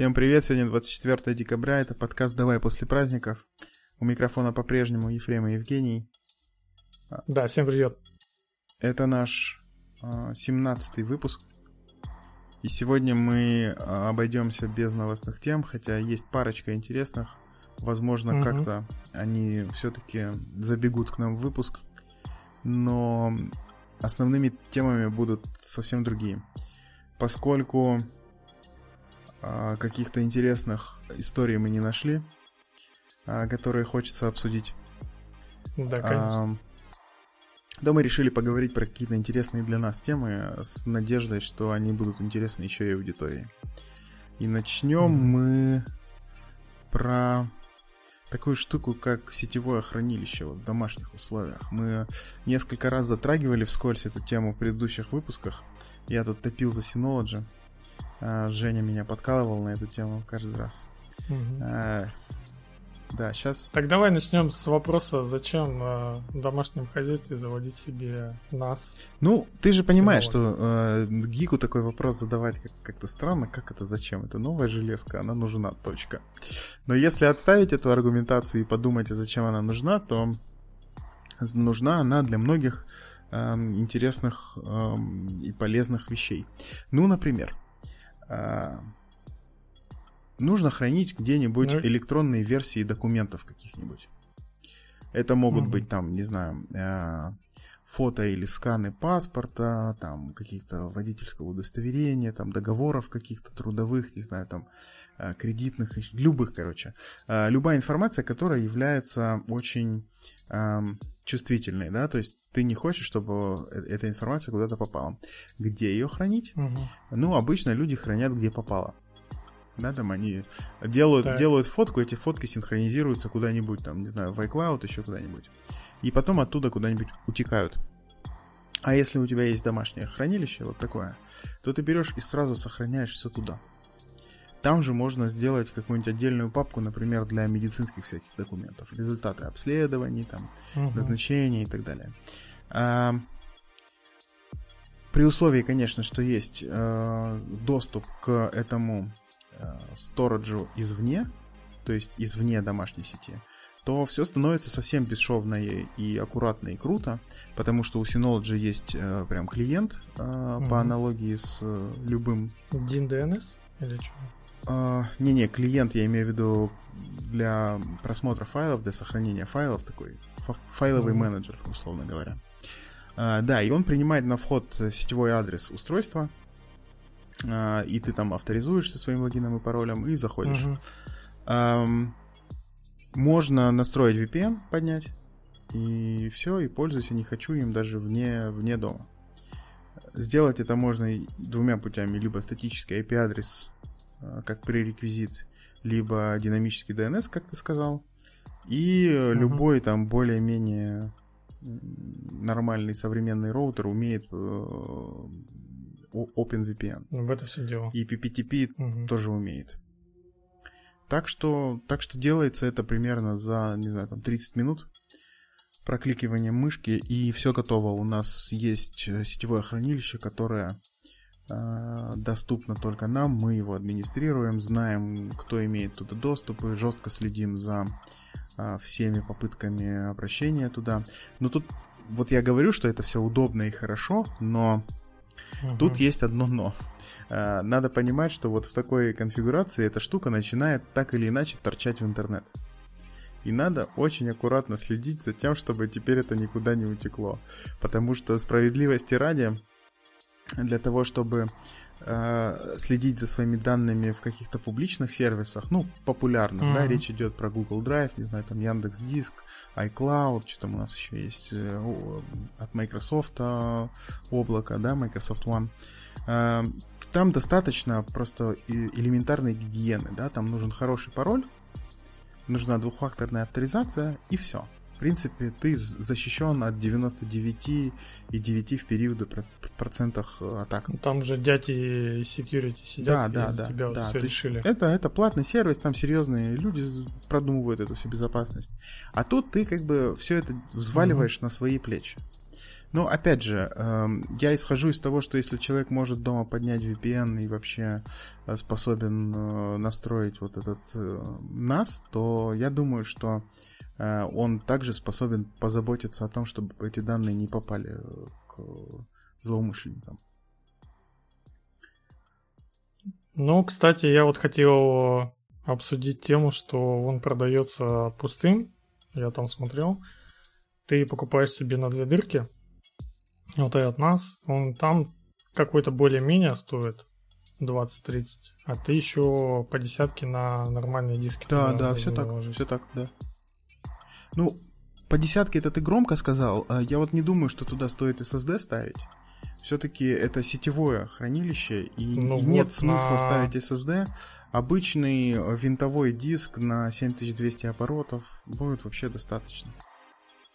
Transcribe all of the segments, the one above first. Всем привет, сегодня 24 декабря, это подкаст «Давай после праздников». У микрофона по-прежнему Ефрем и Евгений. Да, всем привет. Это наш 17-й выпуск. И сегодня мы обойдемся без новостных тем, хотя есть парочка интересных. Возможно, как-то они все-таки забегут к нам в выпуск. Но основными темами будут совсем другие. Поскольку каких-то интересных историй мы не нашли, которые хочется обсудить. Да, конечно. Да, мы решили поговорить про какие-то интересные для нас темы с надеждой, что они будут интересны еще и аудитории. И начнем мы про такую штуку, как сетевое хранилище вот, в домашних условиях. Мы несколько раз затрагивали вскользь эту тему в предыдущих выпусках. Я тут топил за Synology. Женя меня подкалывал на эту тему каждый раз. Да, сейчас... Так давай начнем с вопроса, зачем в домашнем хозяйстве заводить себе NAS? Ну, ты же понимаешь, что гику такой вопрос задавать как-то странно. Как это, зачем? Это новая железка, она нужна, точка. Но если отставить эту аргументацию и подумать, зачем она нужна, то нужна она для многих интересных и полезных вещей. Ну, например... нужно хранить где-нибудь электронные версии документов каких-нибудь. Это могут быть там, не знаю, фото или сканы паспорта, там каких-то водительского удостоверения, там договоров каких-то трудовых, не знаю, там кредитных, любых, короче. Любая информация, которая является очень чувствительной, да, то есть ты не хочешь, чтобы эта информация куда-то попала. Где ее хранить? Ну, обычно люди хранят, где попало. Да, там они делают фотку, эти фотки синхронизируются куда-нибудь, там, не знаю, в iCloud, еще куда-нибудь. И потом оттуда куда-нибудь утекают. А если у тебя есть домашнее хранилище, вот такое, то ты берешь и сразу сохраняешь все туда. Там же можно сделать какую-нибудь отдельную папку, например, для медицинских всяких документов. Результаты обследований, там, назначений и так далее. При условии, конечно, что есть доступ к этому сториджу извне, то есть извне домашней сети, то все становится совсем бесшовно и аккуратно и круто, потому что у Synology есть прям клиент по аналогии с любым... DNS или что? Не-не, клиент, я имею в виду для просмотра файлов, для сохранения файлов, такой файловый менеджер, условно говоря. Да, и он принимает на вход сетевой адрес устройства, и ты там авторизуешься своим логином и паролем и заходишь. Можно настроить VPN, поднять, и все, и пользуйся, не хочу им даже вне дома. Сделать это можно двумя путями, либо статический IP-адрес, как пререквизит, либо динамический DNS, как ты сказал, и любой там более-менее нормальный современный роутер умеет OpenVPN. В это все дело. И PPTP тоже умеет. Так что делается это примерно за, не знаю, там 30 минут прокликиванием мышки, и все готово. У нас есть сетевое хранилище, которое доступно только нам, мы его администрируем, знаем, кто имеет туда доступ, и жестко следим за всеми попытками обращения туда. Но тут, вот я говорю, что это все удобно и хорошо, но тут есть одно но. Надо понимать, что вот в такой конфигурации эта штука начинает так или иначе торчать в интернет. И надо очень аккуратно следить за тем, чтобы теперь это никуда не утекло. Потому что справедливости ради, для того, чтобы следить за своими данными в каких-то публичных сервисах, ну, популярных, да, речь идет про Google Drive, не знаю, там Яндекс.Диск, iCloud, что там у нас еще есть, от Microsoft облако, да, Microsoft One. Там достаточно просто элементарной гигиены, да, там нужен хороший пароль, нужна двухфакторная авторизация и все. В принципе, ты защищен от 99,9% в периоде процентах атак. Там же дяди и security сидят, да, и за тебя вот все решили. Это платный сервис, там серьезные люди продумывают эту всю безопасность. А тут ты как бы все это взваливаешь на свои плечи. Ну, опять же, я исхожу из того, что если человек может дома поднять VPN и вообще способен настроить вот этот NAS, то я думаю, что он также способен позаботиться о том, чтобы эти данные не попали к злоумышленникам. Ну, кстати, я вот хотел обсудить тему, что он продается пустым. Я там смотрел. Ты покупаешь себе на две дырки. Вот этот NAS, он там какой-то более-менее стоит 20-30, а ты еще по десятке на нормальные диски. Да, да, все так, да. Ну, по десятке это ты громко сказал, я вот не думаю, что туда стоит SSD ставить. Все-таки это сетевое хранилище, и вот нет смысла ставить SSD. Обычный винтовой диск на 7200 оборотов будет вообще достаточно.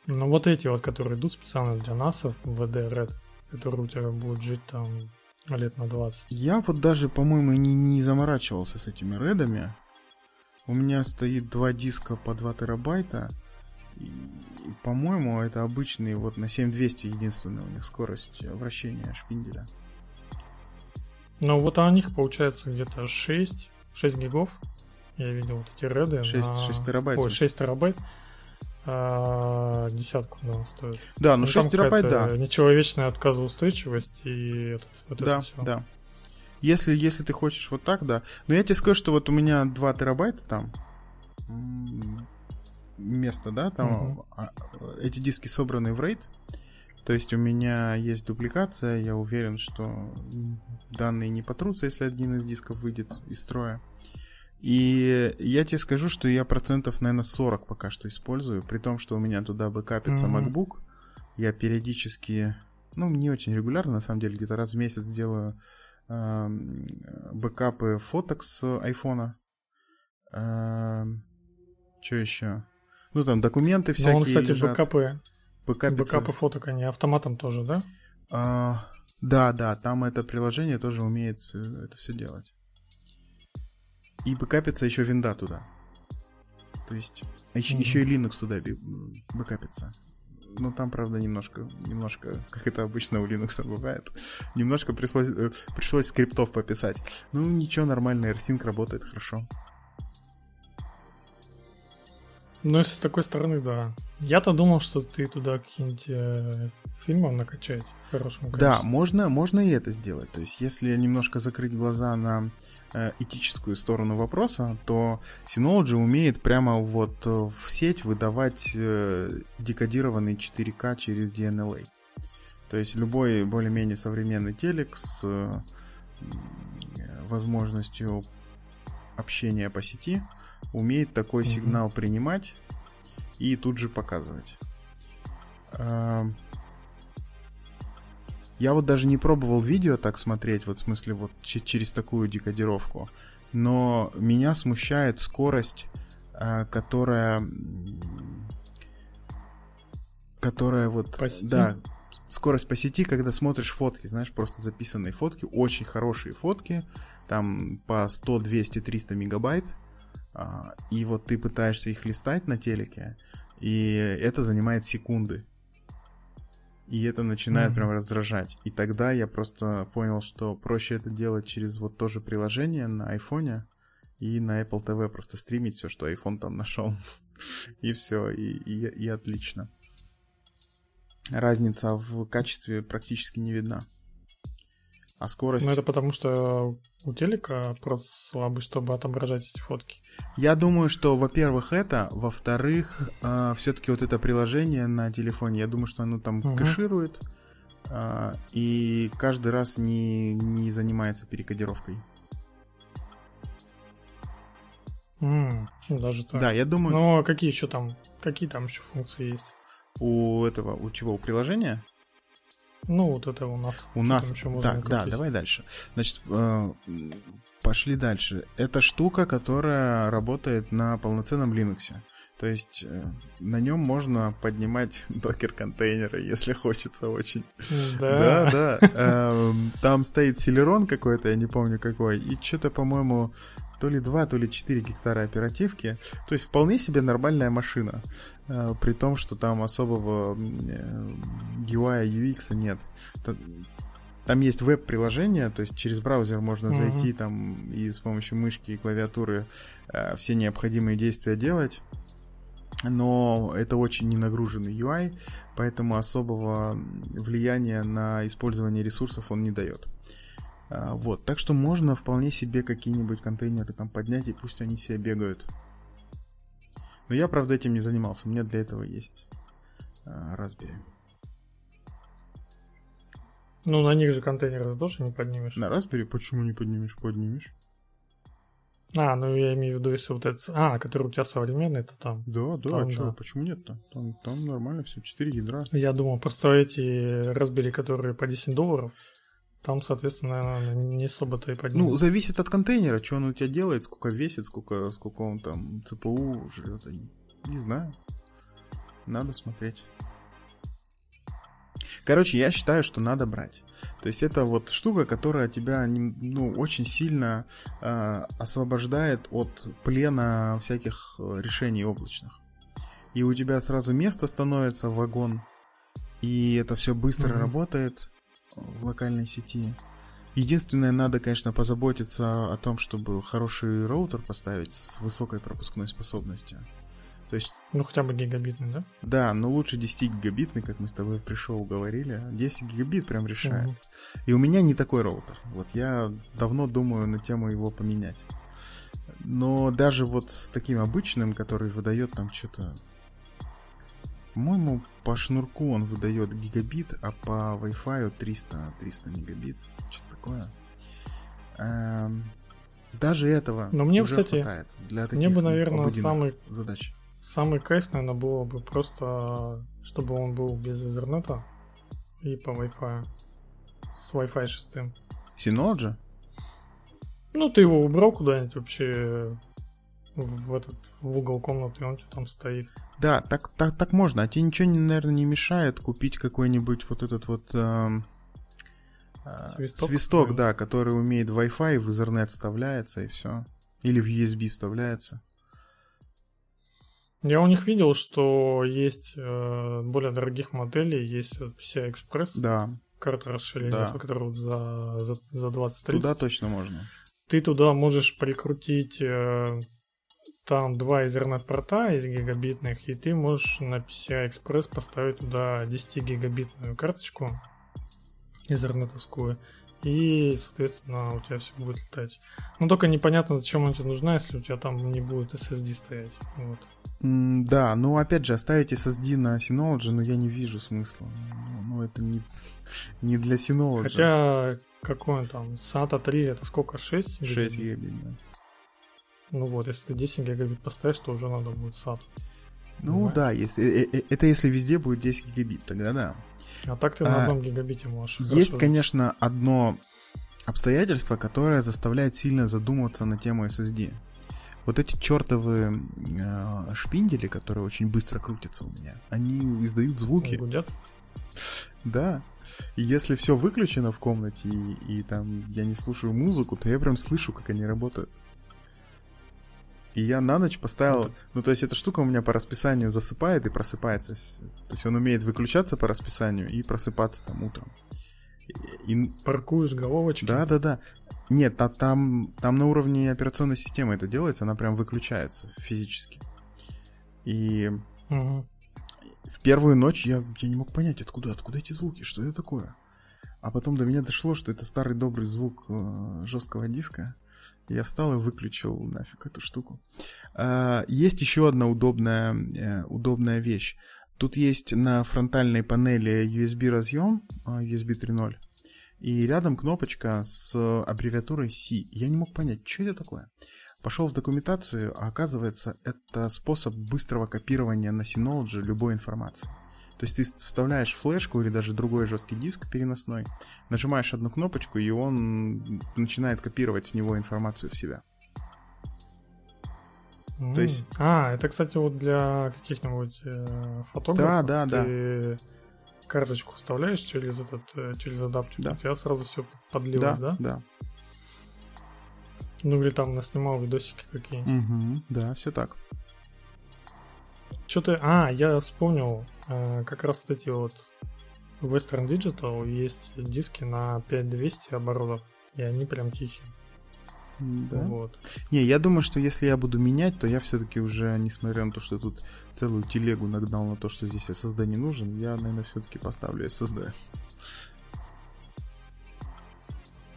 Ну вот эти вот, которые идут специально для NAS-ов, VD Red, которые у тебя будут жить там лет на 20. Я вот даже, по-моему, не заморачивался с этими редами. У меня стоит два диска по 2 терабайта. И, по-моему, это обычные вот на 7200 единственная у них скорость вращения шпинделя. Ну вот у них получается где-то 6 гигов. Я видел вот эти реды. 6 терабайт. Ой, 6 терабайт. Десятку, наверное, стоит. Да, ну 6 терабайт, да. Нечеловечная отказоустойчивость и это все. Да. Если ты хочешь вот так, да. Но я тебе скажу, что вот у меня 2 терабайта там место, да, там эти диски собраны в RAID. То есть у меня есть дубликация. Я уверен, что данные не потрутся, если один из дисков выйдет из строя. И я тебе скажу, что я 40% пока что использую, при том, что у меня туда бэкапится MacBook. Я периодически, ну, не очень регулярно, на самом деле, где-то раз в месяц делаю бэкапы фоток с айфона. Что еще? Ну, там документы всякие. Ну, он, кстати, лежат. Бэкапы фоток, они автоматом тоже, да? Да, там это приложение тоже умеет это все делать. И бэкапится еще винда туда. То есть еще и Linux туда бэкапится. Но там, правда, немножко, как это обычно у Linux бывает, немножко пришлось скриптов пописать. Ну, ничего, нормально, R-Sync работает хорошо. Ну, если с такой стороны, да. Я-то думал, что ты туда какие-нибудь фильмы накачать в хорошем качестве. Да, можно и это сделать. То есть, если немножко закрыть глаза на этическую сторону вопроса, то Synology умеет прямо вот в сеть выдавать декодированный 4К через DNLA. То есть, любой более-менее современный телек с возможностью общения по сети умеет такой сигнал принимать и тут же показывать. Я вот даже не пробовал видео так смотреть, вот в смысле вот через такую декодировку, но меня смущает скорость, которая вот... По сети? Да, скорость по сети, когда смотришь фотки, знаешь, просто записанные фотки, очень хорошие фотки, там по 100, 200, 300 мегабайт. И вот ты пытаешься их листать на телеке, и это занимает секунды. И это начинает прям раздражать. И тогда я просто понял, что проще это делать через вот тоже приложение на айфоне и на Apple TV. Просто стримить все, что iPhone там нашел. И все, и отлично. Разница в качестве практически не видна. А скорость... Ну, это потому, что у телека просто слабый, чтобы отображать эти фотки. Я думаю, что, во-первых, это. Во-вторых, все-таки вот это приложение на телефоне, я думаю, что оно там кэширует. И каждый раз не занимается перекодировкой. Даже так. Да, я думаю... Но какие там еще функции есть? У чего? У приложения? Ну, вот это у нас. У нас, да, давай дальше. Значит, пошли дальше. Это штука, которая работает на полноценном Linux. То есть на нем можно поднимать докер-контейнеры, если хочется очень. Да, да. Там стоит Celeron какой-то, я не помню какой, и что-то, по-моему, то ли 2, то ли 4 гектара оперативки. То есть вполне себе нормальная машина. При том, что там особого UI, UX нет. Там есть веб-приложение, то есть через браузер можно зайти там и с помощью мышки и клавиатуры все необходимые действия делать. Но это очень ненагруженный UI, поэтому особого влияния на использование ресурсов он не дает. Вот, так что можно вполне себе какие-нибудь контейнеры там поднять, и пусть они себе бегают. Но я, правда, этим не занимался. У меня для этого есть Raspberry. Ну, на них же контейнеры ты тоже не поднимешь. На Raspberry почему не поднимешь? Поднимешь. А, ну я имею в виду, если вот этот... А, который у тебя современный, это там... Да, там, а что, да. Почему нет-то? Там нормально все, 4 ядра. Я думал, просто эти Raspberry, которые по $10, там, соответственно, наверное, не особо-то и поднимется. Ну, зависит от контейнера, что он у тебя делает, сколько весит, сколько он там ЦПУ жрет. Не знаю. Надо смотреть. Короче, я считаю, что надо брать. То есть это вот штука, которая тебя очень сильно освобождает от плена всяких решений облачных. И у тебя сразу место становится в вагон, и это все быстро работает в локальной сети. Единственное, надо, конечно, позаботиться о том, чтобы хороший роутер поставить с высокой пропускной способностью. То есть, хотя бы гигабитный, да? Да, но лучше 10-гигабитный, как мы с тобой при шоу говорили. 10 гигабит прям решает. И у меня не такой роутер. Вот я давно думаю на тему его поменять. Но даже вот с таким обычным, который выдает там что-то... По-моему, по шнурку он выдает гигабит, а по Wi-Fi 300 мегабит. Что-то такое. Даже этого но мне, уже кстати, хватает для таких обыденных задач. Самый кайф, наверное, было бы просто, чтобы он был без Ethernet и по Wi-Fi. С Wi-Fi 6. Synology? Ну, ты его убрал куда-нибудь вообще в угол комнаты, он тебе там стоит. Да, так можно. А тебе ничего, наверное, не мешает купить какой-нибудь вот этот вот... Свисток, да, который умеет Wi-Fi, в Ethernet вставляется, и все. Или в USB вставляется. Я у них видел, что есть более дорогих моделей, есть PCI Express, да. Карта расширения, да. Которая вот за 20-30. Туда точно можно. Ты туда можешь прикрутить там 2 Ethernet порта из гигабитных, и ты можешь на PCI Express поставить туда 10-гигабитную карточку Ethernet-овскую, и, соответственно, у тебя все будет летать. Но только непонятно, зачем она тебе нужна, если у тебя там не будет SSD стоять. Вот. Да, ну опять же, оставить SSD на Synology, но я не вижу смысла. Ну, это не для Synology. Хотя, какой он там, SATA 3, это сколько, 6? 6 гигабит, да. Ну вот, если ты 10 гигабит поставишь, то уже надо будет SATA. Ну да, если везде будет 10 гигабит, тогда да. А так ты на одном гигабите можешь. Есть, конечно, одно обстоятельство, которое заставляет сильно задуматься на тему SSD. Вот эти чертовы шпиндели, которые очень быстро крутятся у меня, они издают звуки. Гудят? Да. И если все выключено в комнате, и там я не слушаю музыку, то я прям слышу, как они работают. И я на ночь поставил... Ну, то есть эта штука у меня по расписанию засыпает и просыпается. То есть он умеет выключаться по расписанию и просыпаться там утром. Паркуешь головочки? Да. Нет, а там на уровне операционной системы это делается, она прям выключается физически. И в первую ночь я не мог понять, откуда эти звуки, что это такое. А потом до меня дошло, что это старый добрый звук жесткого диска. Я встал и выключил нафиг эту штуку. Есть еще одна удобная вещь. Тут есть на фронтальной панели USB разъем, USB 3.0, и рядом кнопочка с аббревиатурой C. Я не мог понять, что это такое. Пошел в документацию, а оказывается, это способ быстрого копирования на Synology любой информации. То есть ты вставляешь флешку или даже другой жесткий диск переносной, нажимаешь одну кнопочку, и он начинает копировать с него информацию в себя. То есть... это, кстати, вот для каких-нибудь фотографов. Да. Ты карточку вставляешь через адаптер, у тебя сразу все подлилось, да? Да. Ну или там наснимал видосики какие-нибудь. Угу, да, все так. Что-то... А, я вспомнил, как раз вот эти вот Western Digital есть диски на 5200 оборотов, и они прям тихие. Да. Вот. Не, я думаю, что если я буду менять, то я все-таки уже, несмотря на то, что тут целую телегу нагнал на то, что здесь SSD не нужен, я, наверное, все-таки поставлю SSD.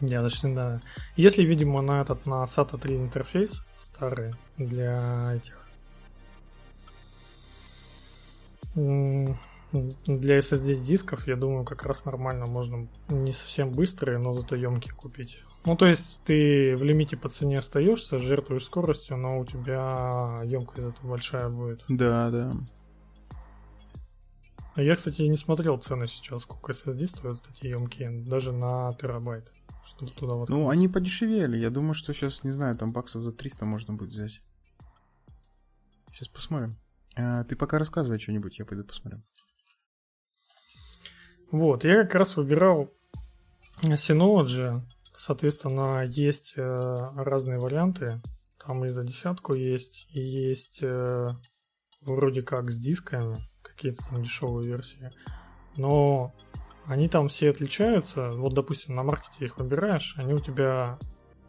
Я точно, да. Если, видимо, на SATA 3 интерфейс старый для этих для SSD дисков, я думаю, как раз нормально можно не совсем быстрые, но зато емкие купить. Ну, то есть ты в лимите по цене остаешься, жертвуешь скоростью, но у тебя емкость зато большая будет. Да, да. Я, кстати, не смотрел цены сейчас, сколько SSD стоят эти емкие, даже на терабайт. Чтобы туда вот. Ну, они подешевели. Я думаю, что сейчас, не знаю, там баксов за 300 можно будет взять. Сейчас посмотрим. Ты пока рассказывай что-нибудь, я пойду посмотрю. Вот, я как раз выбирал Synology. Соответственно, есть разные варианты. Там и за десятку есть, и есть вроде как с дисками. Какие-то там дешевые версии. Но... Они там все отличаются. Вот, допустим, на маркете их выбираешь, они у тебя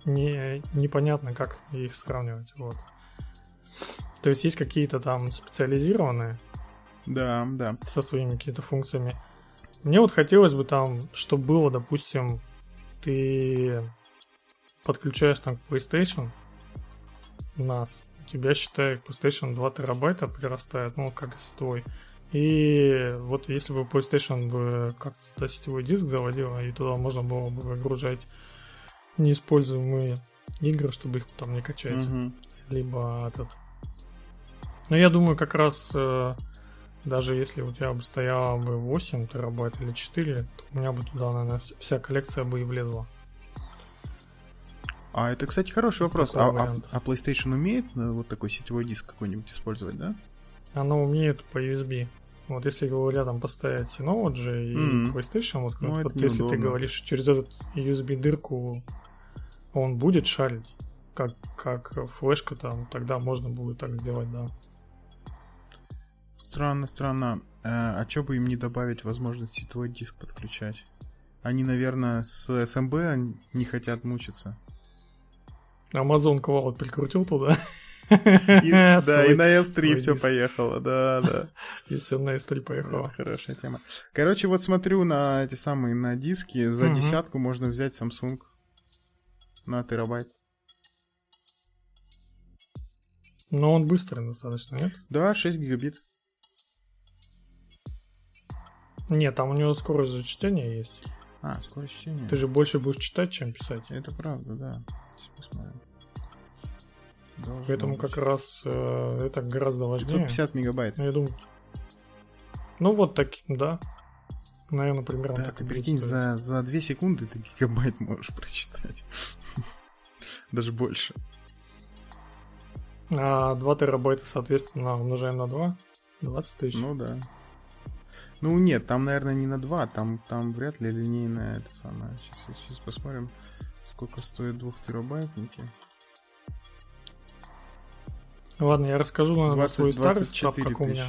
непонятно, как их сравнивать. Вот. То есть есть какие-то там специализированные. Да, да. Со своими какими-то функциями. Мне вот хотелось бы там, чтобы было, допустим, ты подключаешь там к PlayStation NAS. У тебя, считай, PlayStation 2 терабайта прирастает, ну, как и твой. И вот если бы PlayStation бы как-то туда сетевой диск заводила, и туда можно было бы выгружать неиспользуемые игры, чтобы их там не качать. Mm-hmm. Либо этот... Но я думаю, как раз даже если у тебя бы стояло бы 8 терабайт или 4, то у меня бы туда, наверное, вся коллекция бы и влезла. А это, кстати, хороший вопрос. А PlayStation умеет вот такой сетевой диск какой-нибудь использовать, да? Оно умеет по USB. Вот если его рядом поставить Synology и PlayStation, вот, ну, вот если неудобно. Ты говоришь, через эту USB-дырку он будет шарить, как флешка там, тогда можно будет так сделать, да. Странно. А что бы им не добавить возможность сетевой диск подключать? Они, наверное, с SMB не хотят мучиться. Amazon Cloud прикрутил туда. И, да, и на S3 все диск. Поехало, да. И все на S3 поехало. Это хорошая тема. Короче, вот смотрю на эти самые, на диски. За десятку можно взять Samsung на терабайт. Но он быстрый достаточно, нет? Да, 6 гигабит. Нет, там у него скорость зачитания есть. А, скорость чтения. Ты же больше будешь читать, чем писать. Это правда, да. Сейчас посмотрим. Должен поэтому быть. Как раз это гораздо важнее. 550 мегабайт. Я думаю. Ну вот так, да. Наверное, примерно да, так. Ты прикинь, за 2 секунды ты гигабайт можешь прочитать. Даже больше. А 2 терабайта, соответственно, умножаем на 2. 20 тысяч. Ну да. Ну нет, там, наверное, не на 2. Там вряд ли линейная это самое. Сейчас посмотрим, сколько стоит 2 терабайтники. Ладно, я расскажу, наверное, свой старый стап, как у меня.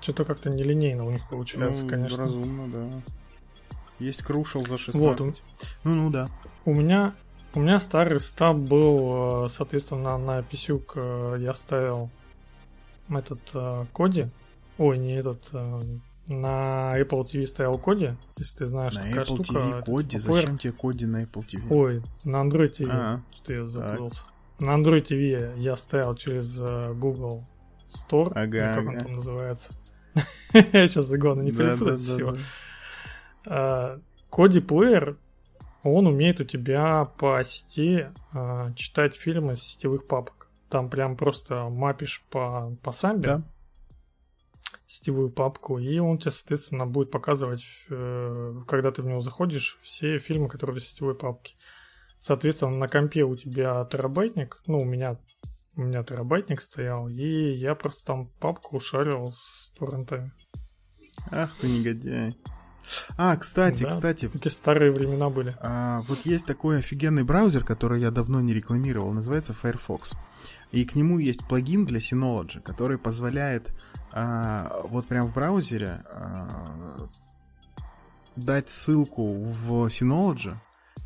Что-то как-то нелинейно у них получается, ну, конечно. Разумно, да. Есть крушел за 16. Вот. Ну, да. У меня старый стап был, соответственно, на писюк я ставил этот Kodi. Ой, не этот. На Apple TV стоял Kodi, если ты знаешь, на такая Apple штука. TV Kodi? Зачем тебе Kodi на Apple TV? Ой, на Android TV. Что-то я запутался. На Android TV я ставил через Google Store, как он там называется. Я сейчас загону не перепутать всего. Kodi Player, он умеет у тебя по сети читать фильмы с сетевых папок. Там прям просто мапишь по самбе сетевую папку, и он тебе, соответственно, будет показывать, когда ты в него заходишь, все фильмы, которые в сетевой папке. Соответственно, на компе у тебя терабайтник, ну, у меня терабайтник стоял, и я просто там папку шарил с торрентами. Ах ты негодяй. А, кстати, да, кстати. Такие старые времена были. Вот есть такой офигенный браузер, который я давно не рекламировал, называется Firefox. И к нему есть плагин для Synology, который позволяет вот прям в браузере дать ссылку в Synology,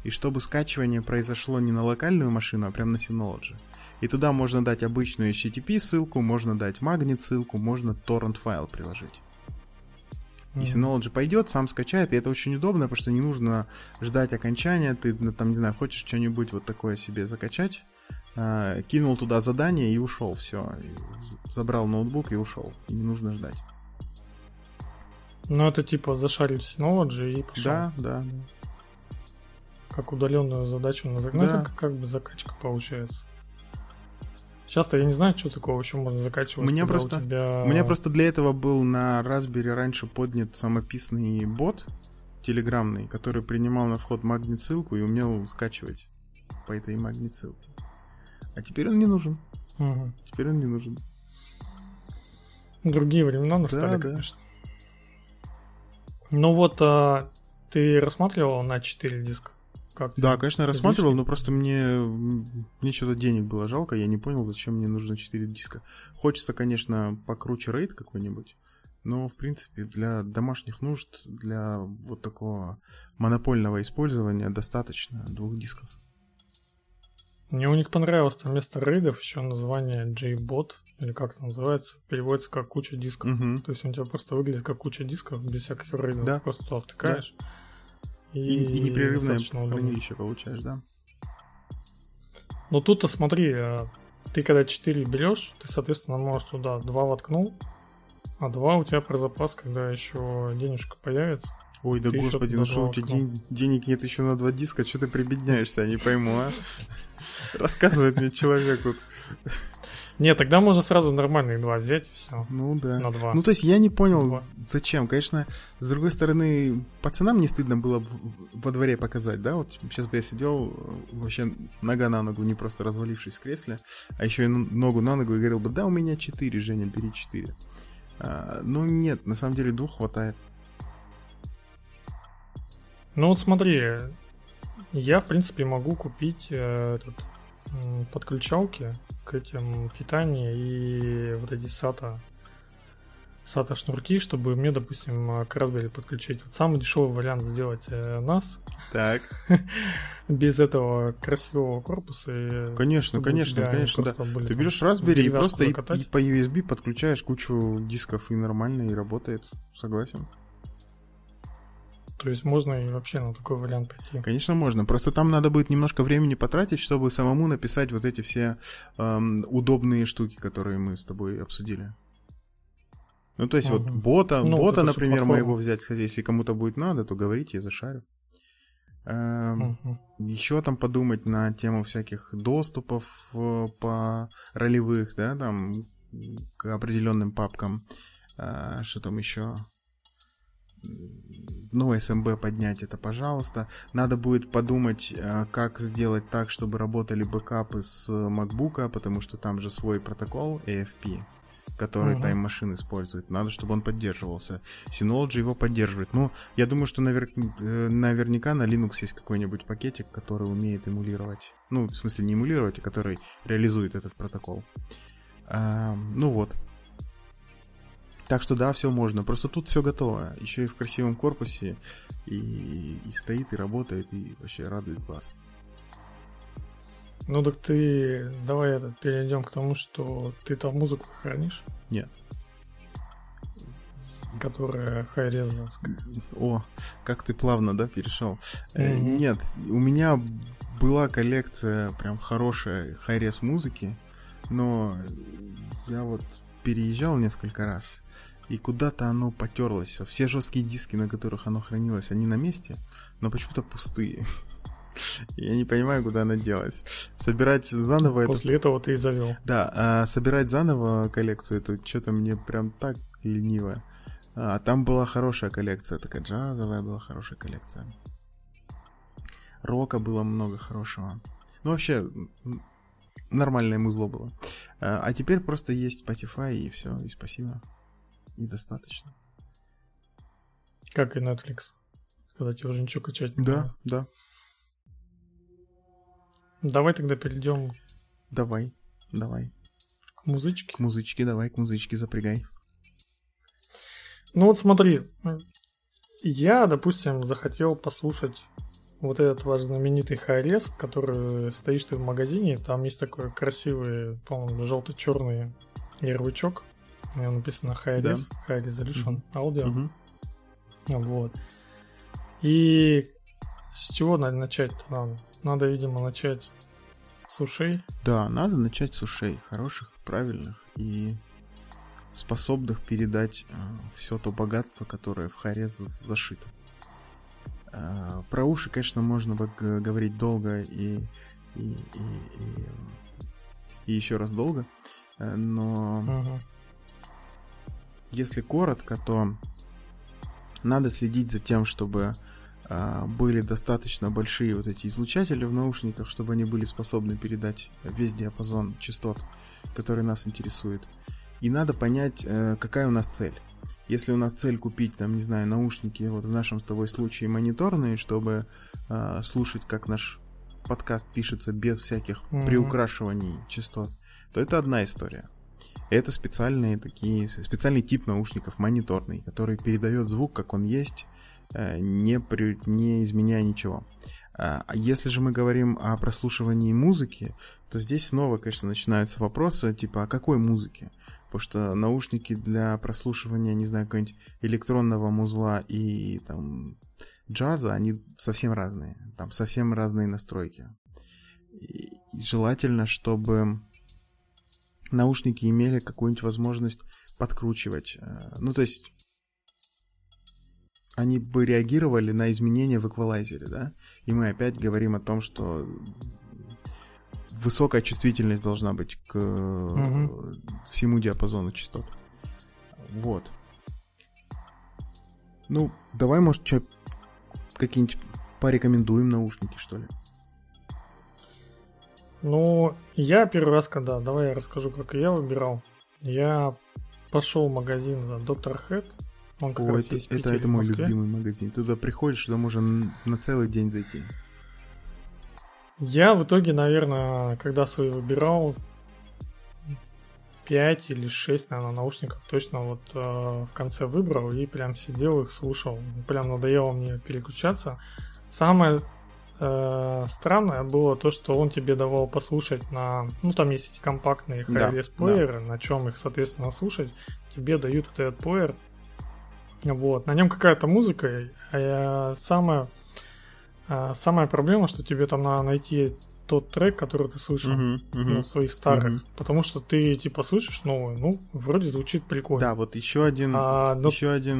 и чтобы скачивание произошло не на локальную машину, а прям на Synology. И туда можно дать обычную HTTP ссылку, можно дать магнит ссылку, можно торрент файл приложить. И Synology пойдет, сам скачает, и это очень удобно, потому что не нужно ждать окончания, ты там, не знаю, хочешь что-нибудь вот такое себе закачать, кинул туда задание и ушел, все, забрал ноутбук и ушел, и не нужно ждать. Ну это типа зашарили Synology и пошел. Да, да. Как удаленную задачу на загнать, да. Это как бы закачка получается. Сейчас-то я не знаю, что такого еще можно закачивать. У меня просто для этого был на Raspberry раньше поднят самописный бот телеграмный, который принимал на вход магнит-ссылку и умел скачивать по этой магнит-ссылке. А теперь он не нужен. Угу. Теперь он не нужен. Другие времена настали, да, конечно. Да. Ну вот, ты рассматривал на 4 диска? Как-то да, конечно, рассматривал, но просто мне что-то денег было жалко, я не понял, зачем мне нужно 4 диска. Хочется, конечно, покруче RAID какой-нибудь, но, в принципе, для домашних нужд, для вот такого монопольного использования достаточно 2 дисков. Мне у них понравилось там вместо RAID еще название JBot, или как это называется, переводится как куча дисков. Угу. То есть он у тебя просто выглядит как куча дисков, без всяких RAID, да. Просто туда втыкаешь. Да. И непрерывное хранилище получаешь, да? Ну тут-то смотри, ты когда 4 берешь, ты, соответственно, можешь туда 2 воткнул, а 2 у тебя про запас, когда еще денежка появится. Ой, да господи, ну что у тебя денег нет еще на 2 диска, что ты прибедняешься, я не пойму, а? Рассказывает мне человек тут. Не, тогда можно сразу нормальные 2 взять, и все. Ну да. На 2. Ну то есть я не понял, зачем. Конечно, с другой стороны, пацанам не стыдно было во дворе показать, да? Вот сейчас бы я сидел вообще нога на ногу, не просто развалившись в кресле, а еще и ногу на ногу и говорил бы, да, у меня 4, Женя, бери 4. Ну нет, на самом деле 2 хватает. Ну вот смотри, я в принципе могу купить подключалки к этим питанию и вот эти SATA шнурки, чтобы мне, допустим, к Raspberry подключить. Вот самый дешевый вариант сделать NAS. Так. Без этого красивого корпуса. Конечно, да. Ты берешь Raspberry и просто и по USB подключаешь кучу дисков, и нормально, и работает. Согласен. То есть можно и вообще на такой вариант пойти? Конечно, можно. Просто там надо будет немножко времени потратить, чтобы самому написать вот эти все удобные штуки, которые мы с тобой обсудили. Ну, то есть вот бота, например, моего взять. Кстати, если кому-то будет надо, то говорите, я зашарю. Еще там подумать на тему всяких доступов по ролевых, да, там, к определенным папкам. Что там еще... Ну, СМБ поднять, это пожалуйста. Надо будет подумать, как сделать так, чтобы работали бэкапы с MacBook'а, потому что там же свой протокол AFP, который тайм-машин использует. Надо, чтобы он поддерживался. Synology его поддерживает. Ну, я думаю, что наверняка на Linux есть какой-нибудь пакетик, который умеет эмулировать. Ну, в смысле, не эмулировать, а который реализует этот протокол. Ну вот. Так что да, все можно. Просто тут все готово. Еще и в красивом корпусе. И стоит, и работает, и вообще радует глаз. Ну так ты... Давай перейдем к тому, что ты там музыку хранишь? Нет. Которая hi-res. О, как ты плавно, да, перешел. Нет, у меня была коллекция прям хорошая hi-res музыки. Но я вот переезжал несколько раз. И куда-то оно потерлось все. Все жесткие диски, на которых оно хранилось, они на месте, но почему-то пустые. Я не понимаю, куда оно делось. Собирать заново... После этого ты и завел. Да, собирать заново коллекцию, это что-то мне прям так лениво. А там была хорошая коллекция, такая джазовая была хорошая коллекция. Рока было много хорошего. Ну вообще... Нормальное музло было. А теперь просто есть Spotify, и все, и спасибо. И достаточно. Как и Netflix. Когда тебе уже ничего качать не надо. Да, да. Давай тогда перейдем. Давай. К музычке? К музычке запрягай. Ну вот смотри, я, допустим, захотел послушать вот этот ваш знаменитый hi-res, который стоишь ты в магазине, там есть такой красивый, по-моему, желто-черный ярлычок, на нем написано hi-res, да. High Resolution Audio, вот. И с чего начать-то надо? Надо, видимо, начать с ушей. Да, надо начать с ушей, хороших, правильных и... способных передать все то богатство, которое в hi-res зашито. Про уши, конечно, можно говорить долго и еще раз долго, но если коротко, то надо следить за тем, чтобы были достаточно большие вот эти излучатели в наушниках, чтобы они были способны передать весь диапазон частот, который нас интересует. И надо понять, какая у нас цель. Если у нас цель купить, там, не знаю, наушники, вот в нашем с тобой случае мониторные, чтобы слушать, как наш подкаст пишется без всяких приукрашиваний частот, то это одна история. Это специальный тип наушников, мониторный, который передает звук, как он есть, не изменяя ничего. Если же мы говорим о прослушивании музыки, то здесь снова, конечно, начинаются вопросы, типа, о какой музыке? Потому что наушники для прослушивания, не знаю, какого-нибудь электронного музла и там джаза, они совсем разные. Там совсем разные настройки. И желательно, чтобы наушники имели какую-нибудь возможность подкручивать. Ну, то есть... они бы реагировали на изменения в эквалайзере, да? И мы опять говорим о том, что высокая чувствительность должна быть к всему диапазону частот. Вот. Ну, давай, может, какие-нибудь порекомендуем наушники, что ли? Ну, я первый раз, давай я расскажу, как я выбирал. Я пошел в магазин за Доктор Хэт. Это мой любимый магазин. Туда приходишь, туда можно на целый день зайти. Я в итоге, наверное, когда свои выбирал, 5 или 6, наверное, наушников точно в конце выбрал и прям сидел их слушал. Прям надоело мне переключаться. Самое странное было то, что он тебе давал послушать на... Ну, там есть эти компактные hi-res плееры, на чем их, соответственно, слушать. Тебе дают вот этот плеер. Вот, на нем какая-то музыка, а самая проблема, что тебе там надо найти тот трек, который ты слышал, своих старых, потому что ты типа слышишь новый, ну, вроде звучит прикольно. Да, вот еще один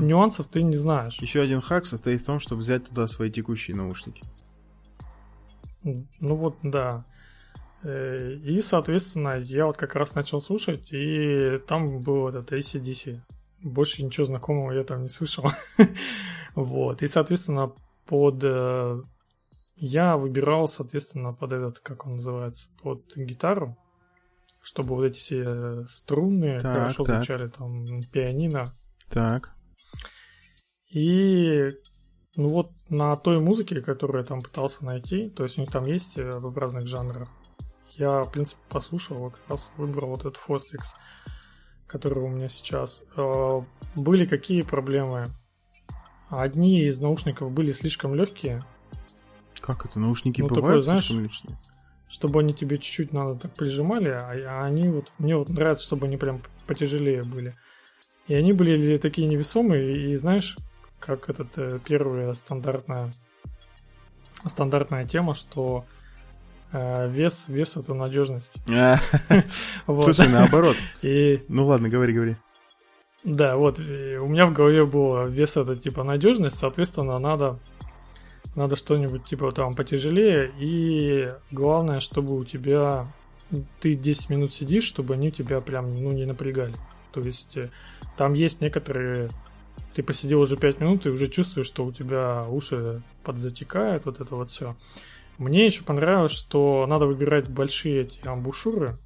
нюансов ты не знаешь. Еще один хак состоит в том, чтобы взять туда свои текущие наушники. Ну вот, да. И, соответственно, я вот как раз начал слушать, и там был этот AC/DC. Больше ничего знакомого я там не слышал. Вот. И, соответственно, я выбирал, соответственно, под этот, как он называется, под гитару, чтобы вот эти все струнные хорошо звучали, там, пианино. Так. И, ну вот, на той музыке, которую я там пытался найти, то есть у них там есть в разных жанрах, я, в принципе, послушал, как раз выбрал вот этот Фостикс, который у меня сейчас. Были какие проблемы? Одни из наушников были слишком легкие. Как это? Наушники бывают слишком легкие? Чтобы они тебе чуть-чуть надо так прижимали, а они вот... Мне вот нравится, чтобы они прям потяжелее были. И они были такие невесомые, и знаешь, как первая стандартная тема, что вес — это надежность. Слушай, наоборот. Ну ладно, говори. Да, вот, у меня в голове было: вес — это типа надежность, соответственно, надо что-нибудь типа там потяжелее. И главное, чтобы у тебя... Ты 10 минут сидишь, чтобы они тебя прям, ну, не напрягали. То есть там есть некоторые... Ты посидел уже 5 минут и уже чувствуешь, что у тебя уши подзатекают, вот это вот все. Мне еще понравилось, что надо выбирать большие эти амбушюры,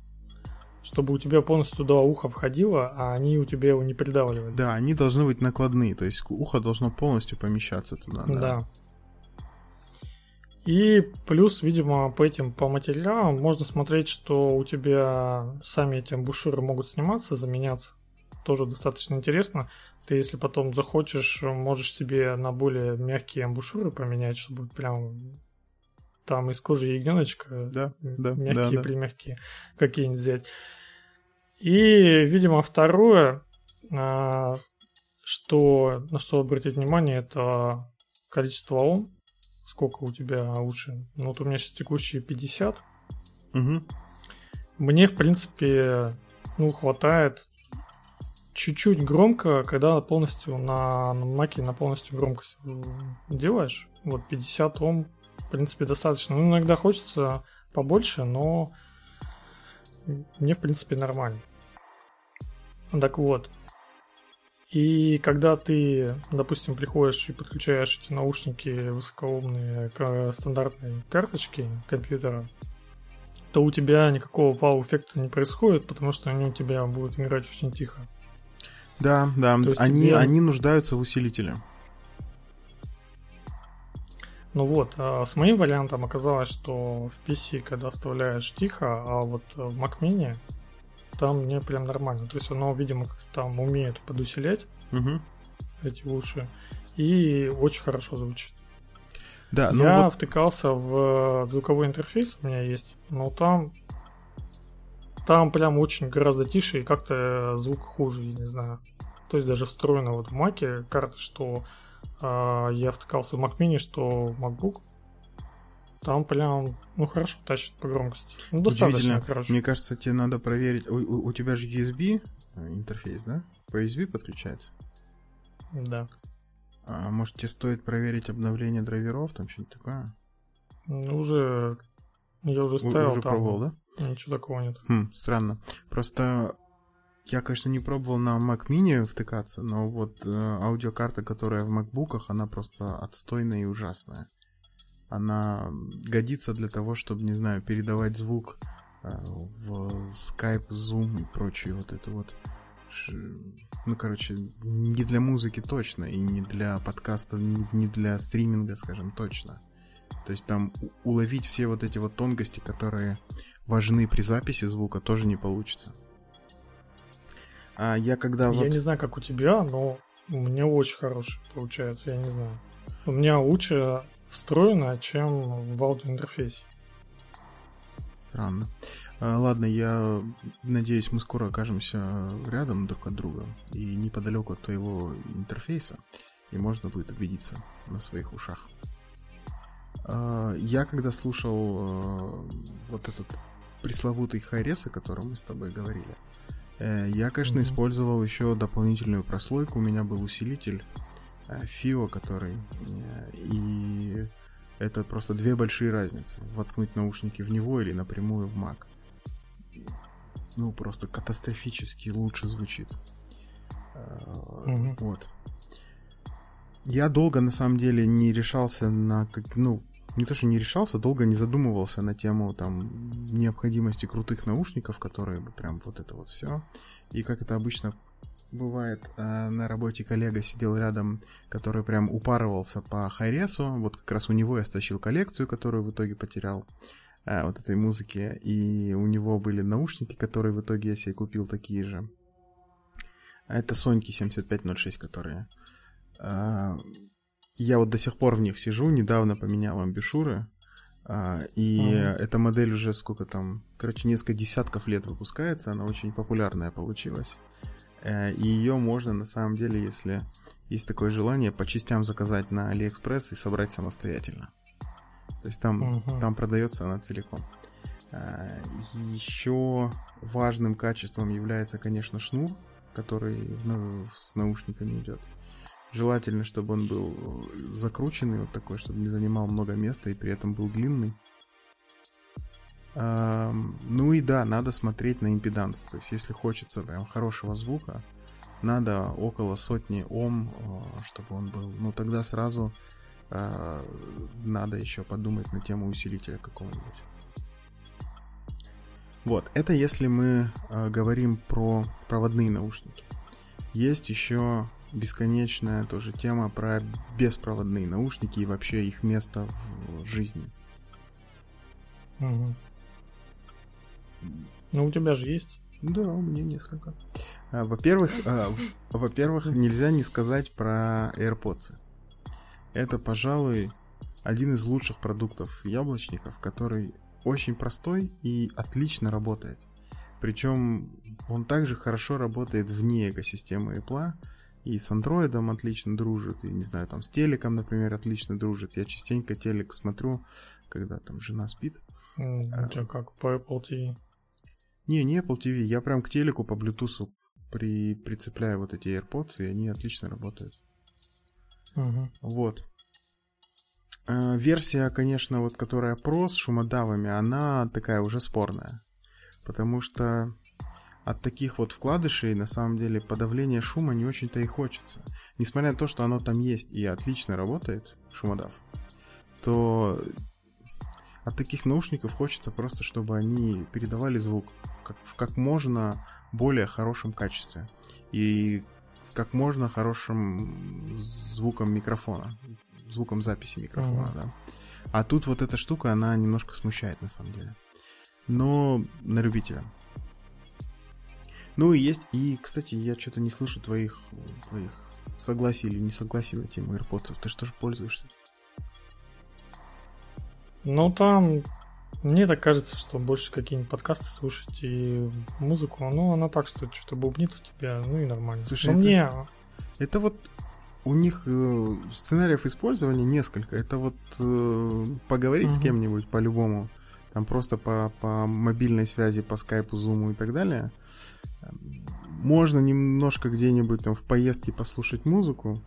чтобы у тебя полностью до уха входило, а они у тебя его не придавливали. Да, они должны быть накладные, то есть ухо должно полностью помещаться туда. Да. И плюс, видимо, по этим, по материалам можно смотреть, что у тебя сами эти амбушюры могут сниматься, заменяться. Тоже достаточно интересно. Ты, если потом захочешь, можешь себе на более мягкие амбушюры поменять, чтобы прям... Там из кожи ягненочка, да, мягкие-примягкие, какие-нибудь взять. И, видимо, второе, что, на что обратить внимание, это количество ООМ. Сколько у тебя лучше? Ну, вот у меня сейчас текущие 50. Угу. Мне, в принципе, ну, хватает чуть-чуть громко, когда полностью на маке на полностью громкость делаешь. Вот 50 ООМ. В принципе, достаточно. Ну, иногда хочется побольше, но мне, в принципе, нормально. Так вот. И когда ты, допустим, приходишь и подключаешь эти наушники высокоумные к стандартной карточке компьютера, то у тебя никакого вау-эффекта не происходит, потому что они у тебя будут играть очень тихо. Да. Они нуждаются в усилителе. Ну вот, с моим вариантом оказалось, что в PC, когда вставляешь, тихо, а вот в Mac Mini там мне прям нормально. То есть оно, видимо, как-то там умеет подусилять эти уши, и очень хорошо звучит. Да, ну я вот... втыкался в звуковой интерфейс, у меня есть, но там прям очень гораздо тише, и как-то звук хуже, я не знаю. То есть даже встроено вот в Mac'е карта, что... Я втыкался в Mac Mini, что MacBook. Там прям, ну, хорошо тащит по громкости. Ну, достаточно хорошо. Мне кажется, тебе надо проверить. У тебя же USB интерфейс, да? По USB подключается? Да. А может, тебе стоит проверить обновление драйверов, там что-нибудь такое? Ну, уже... Я уже ставил, уже там пробовал, да? Ничего такого нет. Странно. Просто... Я, конечно, не пробовал на Mac Mini втыкаться, но вот аудиокарта, которая в макбуках, она просто отстойная и ужасная. Она годится для того, чтобы, не знаю, передавать звук в Skype, Zoom и прочее вот это вот. Ну, короче, не для музыки точно, и не для подкаста, не для стриминга, скажем, точно. То есть там уловить все вот эти вот тонкости, которые важны при записи звука, тоже не получится. А я когда вот... Я не знаю, как у тебя, но у меня очень хороший получается, я не знаю. У меня лучше встроено, чем в аудиоинтерфейсе. Странно. Ладно, я надеюсь, мы скоро окажемся рядом друг от друга и неподалеку от твоего интерфейса, и можно будет убедиться на своих ушах. Я когда слушал вот этот пресловутый hi-res, о котором мы с тобой говорили, я, конечно, использовал еще дополнительную прослойку. У меня был усилитель Фио, который... И это просто две большие разницы. Воткнуть наушники в него или напрямую в Mac. Ну, просто катастрофически лучше звучит. Вот. Я долго, на самом деле, не решался на... Ну, не то, что не решался, долго не задумывался на тему там необходимости крутых наушников, которые бы прям вот это вот все. И как это обычно бывает, на работе коллега сидел рядом, который прям упарывался по hi-res'у. Вот как раз у него я стащил коллекцию, которую в итоге потерял, вот этой музыки. И у него были наушники, которые в итоге я себе купил такие же. Это Соньки 7506, которые... Я вот до сих пор в них сижу, недавно поменял амбушюры, и эта модель уже сколько там, короче, несколько десятков лет выпускается, она очень популярная получилась, и ее можно на самом деле, если есть такое желание, по частям заказать на AliExpress и собрать самостоятельно. То есть там продается она целиком. Еще важным качеством является, конечно, шнур, который с наушниками идет. Желательно, чтобы он был закрученный вот такой, чтобы не занимал много места и при этом был длинный. Ну и да, надо смотреть на импеданс. То есть если хочется прям хорошего звука, надо около 100 Ом, чтобы он был. Но тогда сразу надо еще подумать на тему усилителя какого-нибудь. Вот, это если мы говорим про проводные наушники. Есть еще бесконечная тоже тема про беспроводные наушники и вообще их место в жизни. Угу. Ну, у тебя же есть? Да, у меня несколько. Во-первых, нельзя не сказать про AirPods. Это, пожалуй, один из лучших продуктов яблочников, который очень простой и отлично работает. Причем он также хорошо работает вне экосистемы Apple, и с Android отлично дружит, и, не знаю, там с телеком, например, отлично дружит. Я частенько телек смотрю, когда там жена спит. Это как по Apple TV? Не Apple TV, я прям к телеку по Bluetooth прицепляю вот эти AirPods, и они отлично работают. Угу. Вот. Версия, конечно, вот которая Pro с шумодавами, она такая уже спорная. Потому что от таких вот вкладышей, на самом деле, подавление шума не очень-то и хочется. Несмотря на то, что оно там есть и отлично работает, шумодав, то от таких наушников хочется просто, чтобы они передавали звук в как можно более хорошем качестве. И с как можно хорошим звуком микрофона. Звуком записи микрофона, да. А тут вот эта штука, она немножко смущает, на самом деле. Но на любителя. Ну и есть... И, кстати, я что-то не слышу твоих согласий или не согласий на тему AirPods. Ты что же пользуешься? Ну, там... Мне так кажется, что больше какие-нибудь подкасты слушать и музыку. Ну, она так, что что-то бубнит у тебя, ну и нормально. Слушай, это вот... У них сценариев использования несколько. Это вот поговорить с кем-нибудь по-любому. Там просто по мобильной связи, по скайпу, зуму и так далее. Можно немножко где-нибудь там в поездке послушать музыку.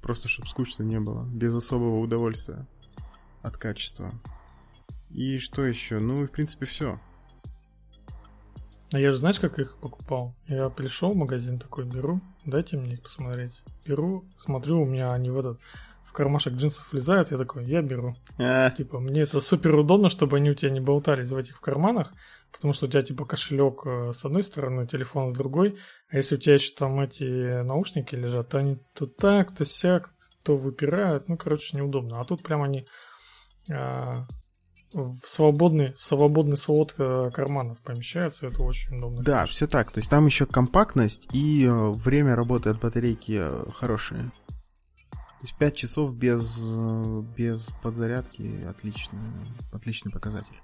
Просто, чтобы скучно не было. Без особого удовольствия от качества. И что еще? Ну, в принципе, все. А я же, знаешь, как их покупал? Я пришел в магазин такой, беру, дайте мне их посмотреть. Беру, смотрю, у меня они в кармашек джинсов влезают, я такой, я беру. Типа, мне это супер удобно, чтобы они у тебя не болтались в этих карманах, потому что у тебя, типа, кошелек с одной стороны, телефон с другой, а если у тебя еще там эти наушники лежат, то они то так, то сяк, то выпирают, ну, короче, неудобно. А тут прям они... В свободный слот карманов помещается, это очень удобно. Да, все так. То есть там еще компактность и время работы от батарейки хорошее. То есть 5 часов без подзарядки отличный показатель.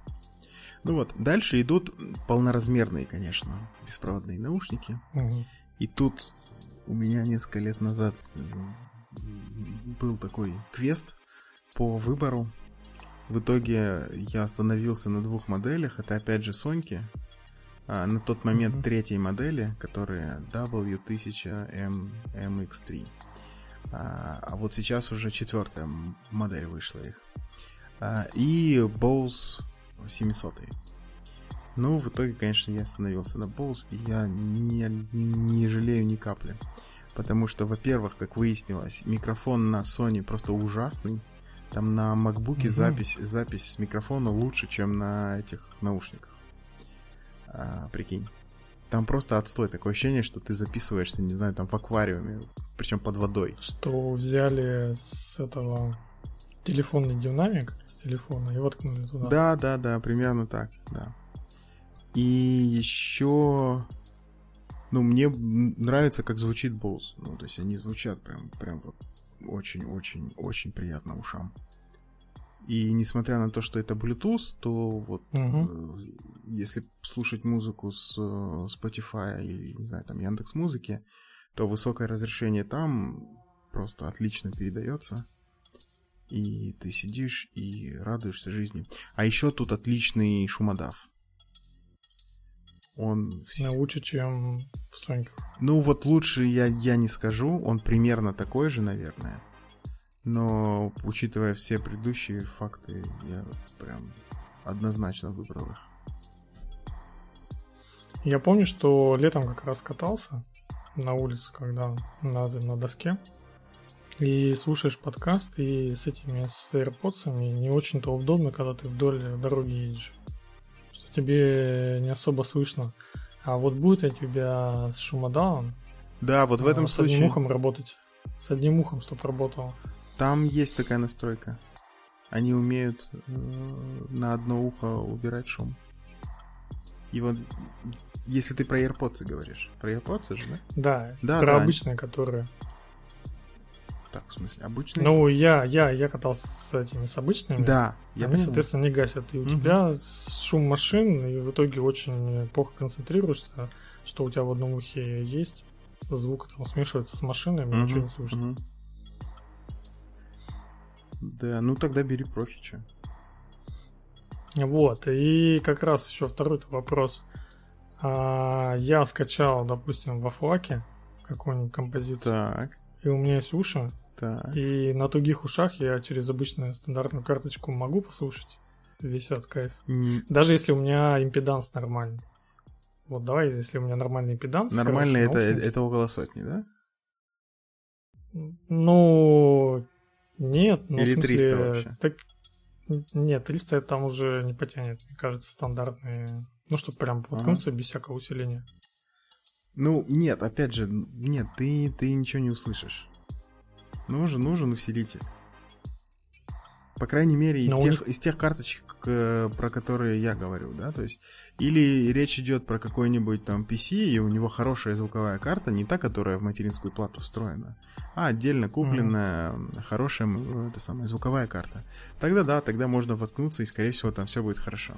Ну вот, дальше идут полноразмерные, конечно, беспроводные наушники. Угу. И тут у меня несколько лет назад был такой квест по выбору. В итоге я остановился на двух моделях. Это опять же Соньки. На тот момент третьей модели, которые W1000MX3. А вот сейчас уже четвертая модель вышла их. И Bose 700. Ну, в итоге, конечно, я остановился на Bose. И я не жалею ни капли. Потому что, во-первых, как выяснилось, микрофон на Sony просто ужасный. Там на MacBook'е запись с микрофона лучше, чем на этих наушниках. Прикинь. Там просто отстой. Такое ощущение, что ты записываешься, не знаю, там в аквариуме. Причем под водой. Что взяли с этого телефонный динамик, с телефона, и воткнули туда. Да, примерно так, да. И еще... Ну, мне нравится, как звучит Bose. Ну, то есть они звучат прям вот очень-очень-очень приятно ушам. И несмотря на то, что это Bluetooth, то вот если слушать музыку с Spotify или, не знаю, там Яндекс.Музыки, то высокое разрешение там просто отлично передается. И ты сидишь и радуешься жизни. А еще тут отличный шумодав. Он... лучше, чем Сонька. Ну вот лучше я не скажу. Он примерно такой же, наверное. Но, учитывая все предыдущие факты, я прям однозначно выбрал их. Я помню, что летом как раз катался на улице, когда на доске. И слушаешь подкаст, и с AirPods'ами не очень-то удобно, когда ты вдоль дороги едешь. что тебе не особо слышно. А вот будет у тебя с шумодавом. Да, вот в этом случае... С одним ухом работать. С одним ухом, чтобы работало. Там есть такая настройка. Они умеют на одно ухо убирать шум. И вот, если ты про AirPods говоришь. Про AirPods же, да? Да, про обычные, которые... Так, в смысле, обычные? Ну, я катался с этими, с обычными. Да. Они, соответственно, не гасят. И у тебя шум машин, и в итоге очень плохо концентрируешься, что у тебя в одном ухе есть. Звук там смешивается с машинами, ничего не слышно. Да, ну тогда бери профича. Вот, и как раз еще второй вопрос. Я скачал, допустим, во флаке какую-нибудь композицию. Так. И у меня есть уши, так. И на тугих ушах я через обычную стандартную карточку могу послушать. Висят, кайф. Даже если у меня импеданс нормальный. Вот давай, если у меня нормальный импеданс... Нормальный, короче, это около сотни, да? Ну, нет. Ну, или в смысле, 300 вообще? Так, нет, 300 там уже не потянет, мне кажется, стандартные. Ну, что прям воткнуться без всякого усиления. Ну, нет, опять же, нет, ты ничего не услышишь. Нужен усилитель. По крайней мере, из тех карточек, про которые я говорю, да, то есть, или речь идет про какой-нибудь там PC, и у него хорошая звуковая карта, не та, которая в материнскую плату встроена, а отдельно купленная хорошая звуковая карта. Тогда да, тогда можно воткнуться, и, скорее всего, там все будет хорошо.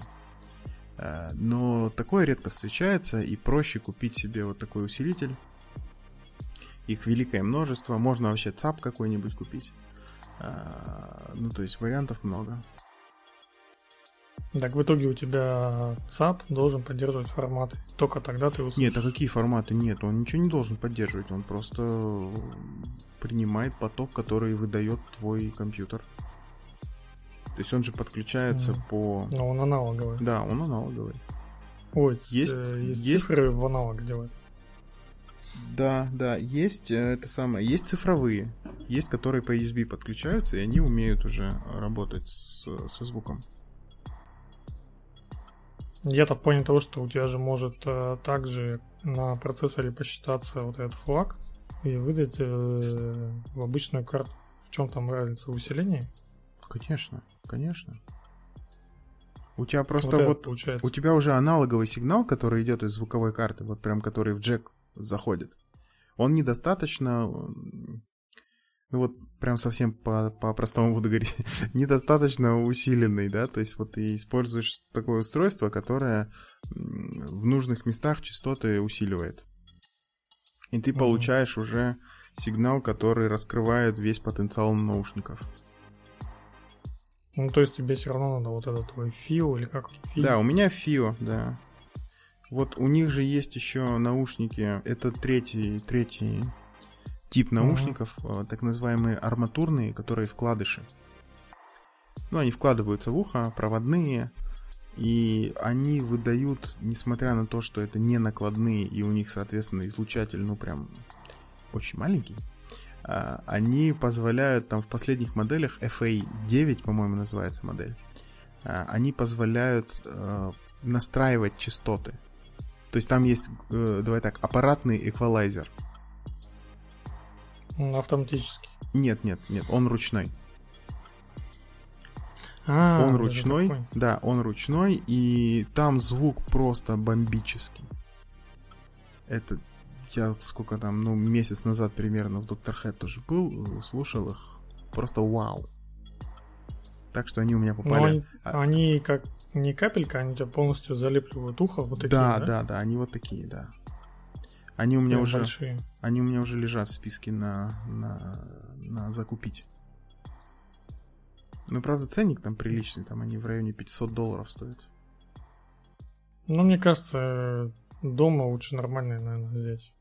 Но такое редко встречается, и проще купить себе вот такой усилитель. Их великое множество. Можно вообще ЦАП какой-нибудь купить. Ну, то есть вариантов много. Так в итоге у тебя ЦАП должен поддерживать форматы. Только тогда ты услышишь. Нет, а какие форматы? Нет, он ничего не должен поддерживать. Он просто принимает поток, который выдает твой компьютер. То есть он же подключается по... Но он аналоговый. Да, он аналоговый. Ой, есть цифры в аналог делают. Да, есть это самое. Есть цифровые. Есть, которые по USB подключаются, и они умеют уже работать со звуком. Я так понял того, что у тебя же может также на процессоре посчитаться вот этот флаг и выдать в обычную карту. В чем там разница в усилении? Конечно. У тебя просто вот у тебя уже аналоговый сигнал, который идет из звуковой карты, вот прям который в джек заходит. Он недостаточно, вот прям совсем по-простому буду говорить, недостаточно усиленный, да, то есть вот ты используешь такое устройство, которое в нужных местах частоты усиливает. И ты получаешь уже сигнал, который раскрывает весь потенциал наушников. Ну, то есть тебе все равно надо вот этот твой фио или как? Фио. Да, у меня фио, да. Вот у них же есть еще наушники. Это третий тип наушников, так называемые арматурные, которые вкладыши. Ну, они вкладываются в ухо, проводные, и они выдают, несмотря на то, что это не накладные, и у них, соответственно, излучатель, ну, прям очень маленький. Они позволяют, там в последних моделях, FA9, по-моему, называется модель, они позволяют настраивать частоты. То есть там есть, давай так, аппаратный эквалайзер. Автоматический? Нет, он ручной. Он ручной, да, он ручной, и там звук просто бомбический. Это... Я сколько там, месяц назад примерно в Доктор Хэт тоже был, слушал их, просто вау. Так что они у меня попали. Они как не капелька, они тебя полностью залепливают ухо, вот такие, да? Да, они вот такие, да. Они у меня уже большие. Они у меня уже лежат в списке на закупить. Ну, правда, ценник там приличный, там они в районе $500 стоят. Ну, мне кажется, дома лучше нормальные, наверное, взять.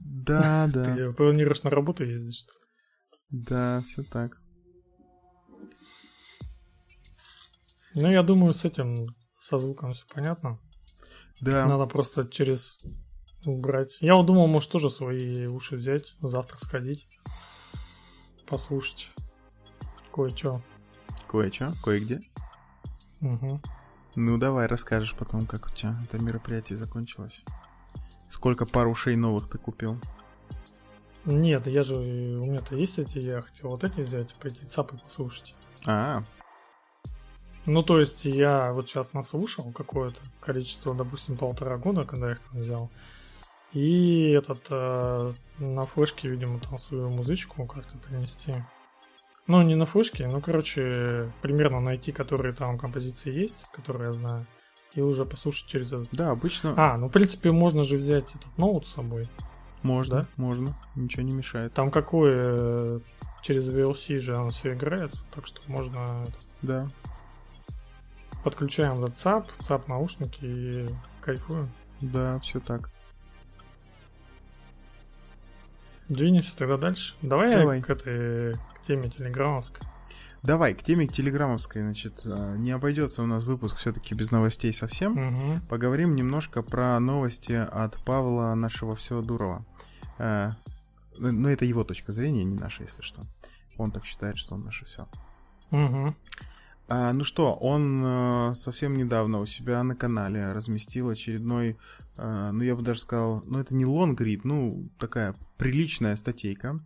Да. Ты планируешь на работу ездить, что ли? Да, все так. Ну, я думаю, с этим, со звуком все понятно. Да. Надо просто через убрать. Я вот думал, может, тоже свои уши взять, завтра сходить, послушать кое-что. Кое-где? Угу. Ну, давай, расскажешь потом, как у тебя это мероприятие закончилось. Сколько пар ушей новых ты купил? Нет, я же... У меня-то есть эти, я хотел вот эти взять, пойти цапы послушать. А-а-а. Ну, то есть, я вот сейчас наслушал какое-то количество, допустим, 1,5 года, когда я их там взял. И этот... на флешке, видимо, там свою музычку как-то принести. Ну, не на флешке, но, короче, примерно найти, которые там композиции есть, которые я знаю, и уже послушать через этот... Да, обычно... А, ну, в принципе, можно же взять этот ноут с собой. Можно, да? Можно, ничего не мешает. Там какое... Через VLC же оно все играется, так что можно... Да. Подключаем этот ЦАП наушники и кайфуем. Да, все так. Двинемся тогда дальше. Давай. К теме телеграммовской. Давай, к теме телеграммовской. Значит, не обойдется у нас выпуск все-таки без новостей совсем. Угу. Поговорим немножко про новости от Павла, нашего всего Дурова. Но это его точка зрения, не наша, если что. Он так считает, что он наше все. Угу. Ну что, он совсем недавно у себя на канале разместил очередной, ну я бы даже сказал, ну это не лонгрид, ну такая приличная статейка,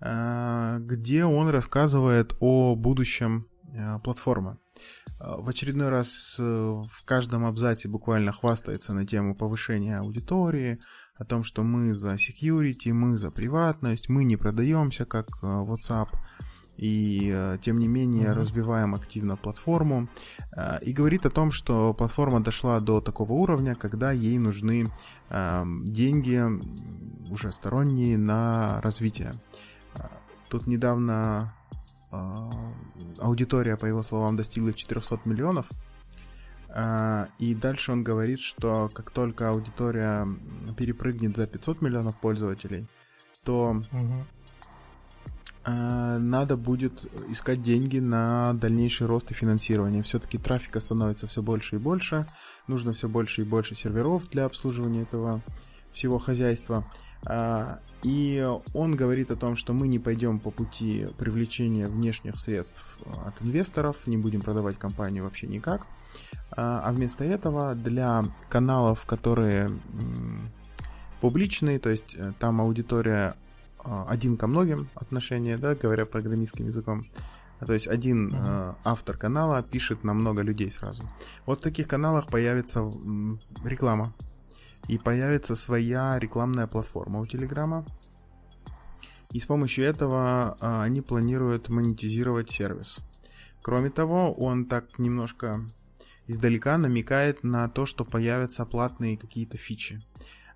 где он рассказывает о будущем платформы. В очередной раз в каждом абзаце буквально хвастается на тему повышения аудитории, о том, что мы за security, мы за приватность, мы не продаемся, как WhatsApp. И тем не менее развиваем активно платформу. И говорит о том, что платформа дошла до такого уровня, когда ей нужны деньги уже сторонние на развитие. Тут недавно аудитория, по его словам, достигла 400 миллионов. И дальше он говорит, что как только аудитория перепрыгнет за 500 миллионов пользователей, то... надо будет искать деньги на дальнейший рост и финансирование. Все-таки трафика становится все больше и больше. Нужно все больше и больше серверов для обслуживания этого всего хозяйства. И он говорит о том, что мы не пойдем по пути привлечения внешних средств от инвесторов, не будем продавать компанию вообще никак. А вместо этого для каналов, которые публичные, то есть там аудитория один ко многим отношения, да, говоря программистским языком. То есть один автор канала пишет на много людей сразу. Вот в таких каналах появится реклама. И появится своя рекламная платформа у Телеграма. И с помощью этого они планируют монетизировать сервис. Кроме того, он так немножко издалека намекает на то, что появятся платные какие-то фичи.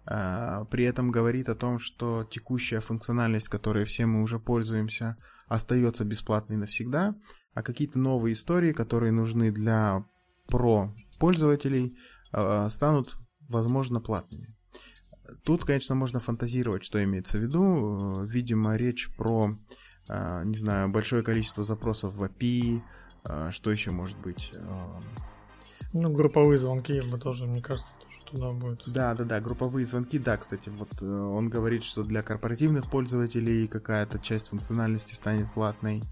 При этом говорит о том, что текущая функциональность, которой все мы уже пользуемся, остается бесплатной навсегда, а какие-то новые истории, которые нужны для про-пользователей, станут, возможно, платными. Тут, конечно, можно фантазировать, что имеется в виду. Видимо, речь про, не знаю, большое количество запросов в API, что еще может быть... Ну, групповые звонки, тоже, мне кажется, тоже туда будет. Да, групповые звонки, да, кстати, вот он говорит, что для корпоративных пользователей какая-то часть функциональности станет платной.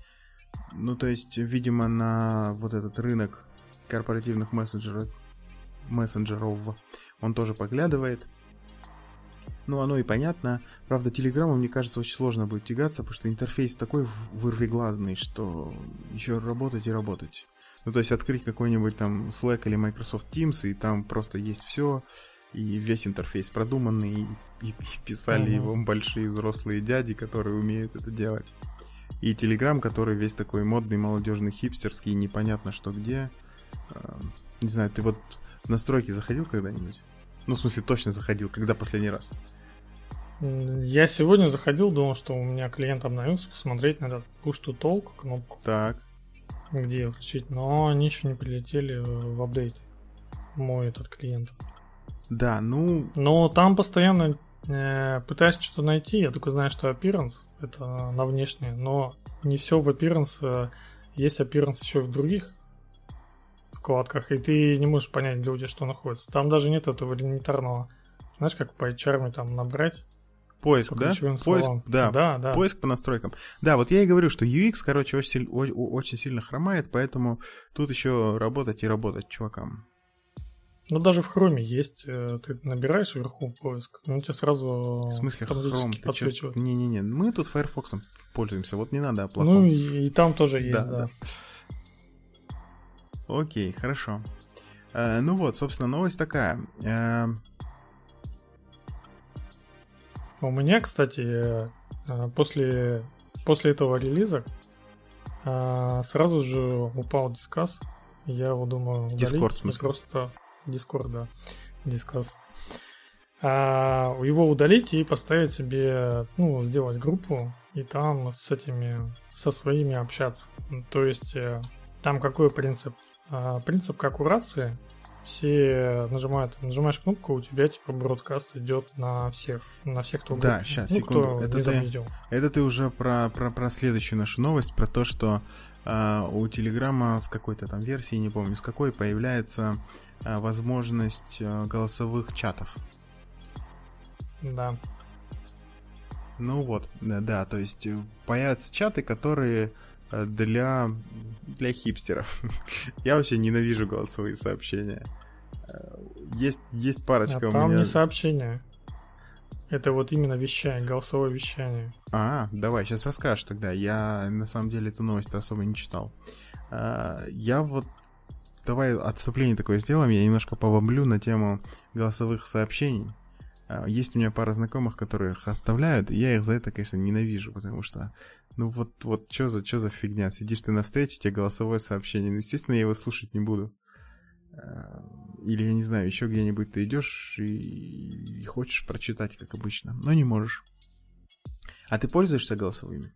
Ну, то есть, видимо, на вот этот рынок корпоративных мессенджеров он тоже поглядывает. Ну, оно и понятно. Правда, Телеграму, мне кажется, очень сложно будет тягаться, потому что интерфейс такой вырвиглазный, что еще работать и работать. Ну, то есть открыть какой-нибудь там Slack или Microsoft Teams, и там просто есть все, и весь интерфейс продуманный, и писали его большие взрослые дяди, которые умеют это делать. И Telegram, который весь такой модный, молодежный, хипстерский, непонятно что где. Не знаю, ты вот в настройки заходил когда-нибудь? Ну, в смысле, точно заходил, когда последний раз? Я сегодня заходил, думал, что у меня клиент обновился, посмотреть на этот push-to-talk кнопку. Так. Где включить, но они еще не прилетели в апдейт. Мой этот клиент. Да, ну... Но там постоянно пытаюсь что-то найти. Я только знаю, что appearance это на внешнее, но не все в appearance. Есть appearance еще в других вкладках, и ты не можешь понять, где у тебя что находится. Там даже нет этого элементарного. Знаешь, как по HR там набрать? Поиск, да? Поиск, да. Поиск по настройкам. Да, вот я и говорю, что UX, короче, очень сильно хромает, поэтому тут еще работать и работать чувакам. Ну, даже в Chrome есть. Ты набираешь вверху поиск, он тебе сразу... В смысле Chrome? Подсвечивает. Не-не-не, мы тут Firefox пользуемся, вот не надо о плохом. Ну, и там тоже есть, да. Окей, хорошо. Ну вот, собственно, новость такая. У меня, кстати, после этого релиза сразу же упал Discuss. Я его думаю удалить. Discord, в смысле? Просто Discord, да. Discuss. Его удалить и поставить себе, ну, сделать группу и там с этими, со своими общаться. То есть там какой принцип? Принцип как у рации. Все нажимаешь кнопку, у тебя типа бродкаст идет на всех, кто угодно. Да, сейчас, секунду. Это ты уже про следующую нашу новость, про то, что у Телеграма с какой-то там версии, не помню с какой, появляется возможность голосовых чатов. Да. Ну вот, да, то есть появятся чаты, которые... Для хипстеров. Я вообще ненавижу голосовые сообщения. Есть парочка у меня. А там не сообщения. Это вот именно вещание, голосовое вещание. Давай, сейчас расскажешь тогда. Я на самом деле эту новость особо не читал. Я вот... Давай отступление такое сделаем. Я немножко побомблю на тему голосовых сообщений. Есть у меня пара знакомых, которые их оставляют, и я их за это, конечно, ненавижу, потому что, ну вот что за фигня, сидишь ты на встрече, тебе голосовое сообщение, ну, естественно, я его слушать не буду. Или, я не знаю, еще где-нибудь ты идешь и хочешь прочитать, как обычно, но не можешь. А ты пользуешься голосовыми?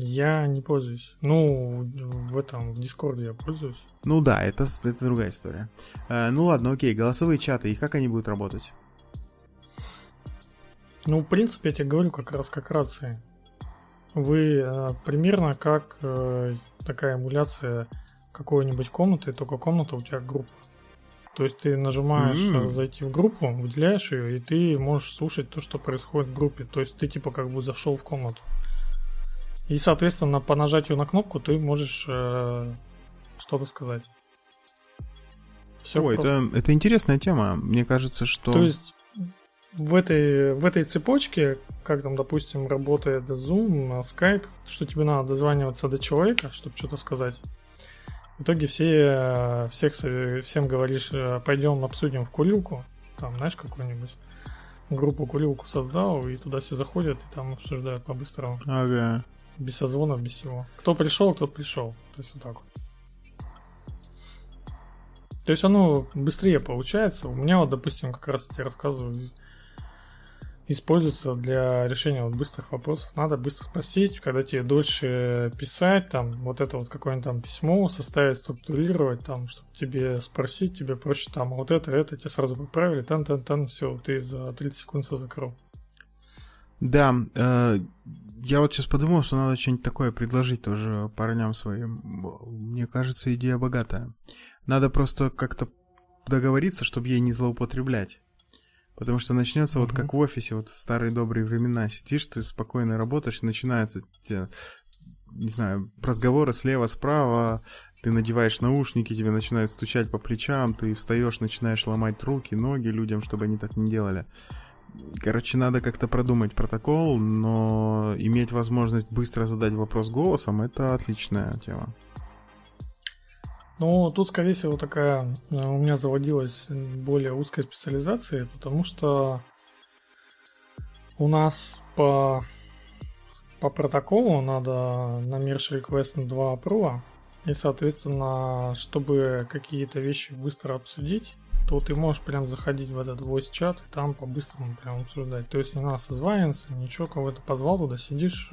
Я не пользуюсь. Ну, в Дискорде я пользуюсь. Ну да, это другая история. Ну ладно, окей, голосовые чаты, и как они будут работать? Ну, в принципе, я тебе говорю как раз как рации. Вы примерно как такая эмуляция какой-нибудь комнаты, только комната у тебя группа. То есть ты нажимаешь зайти в группу, выделяешь ее, и ты можешь слушать то, что происходит в группе. То есть ты типа как бы зашел в комнату. И, соответственно, по нажатию на кнопку ты можешь что-то сказать. Все. Ой, это интересная тема. Мне кажется, что... То есть в этой цепочке, как там, допустим, работает Zoom, Skype, что тебе надо дозваниваться до человека, чтобы что-то сказать. В итоге всем говоришь, пойдем обсудим в курилку, там, знаешь, какую-нибудь группу курилку создал, и туда все заходят, и там обсуждают по-быстрому. Ага. Без созвонов, без всего. Кто пришел, тот пришел. То есть вот так вот. То есть оно быстрее получается. У меня вот, допустим, как раз я тебе рассказываю, используется для решения вот быстрых вопросов. Надо быстро спросить, когда тебе дольше писать, там, вот это вот какое-нибудь там письмо составить, структурировать, там, чтобы тебе спросить, тебе проще там, вот это, тебе сразу поправили, тан-тан-тан, все, ты за 30 секунд все закрыл. Да, я вот сейчас подумал, что надо что-нибудь такое предложить тоже парням своим. Мне кажется, идея богатая. Надо просто как-то договориться, чтобы ей не злоупотреблять. Потому что начнется вот как в офисе, вот в старые добрые времена. Сидишь ты, спокойно работаешь, и начинаются, не знаю, разговоры слева-справа. Ты надеваешь наушники, тебе начинают стучать по плечам, ты встаешь, начинаешь ломать руки, ноги людям, чтобы они так не делали. Короче, надо как-то продумать протокол, но иметь возможность быстро задать вопрос голосом — это отличная тема. Ну, тут, скорее всего, такая у меня заводилась более узкая специализация, потому что у нас по протоколу надо на merge request 2 approve, и, соответственно, чтобы какие-то вещи быстро обсудить, то ты можешь прям заходить в этот voice чат и там по-быстрому прям обсуждать. То есть не надо созваниваться, ничего, кого-то позвал туда, сидишь,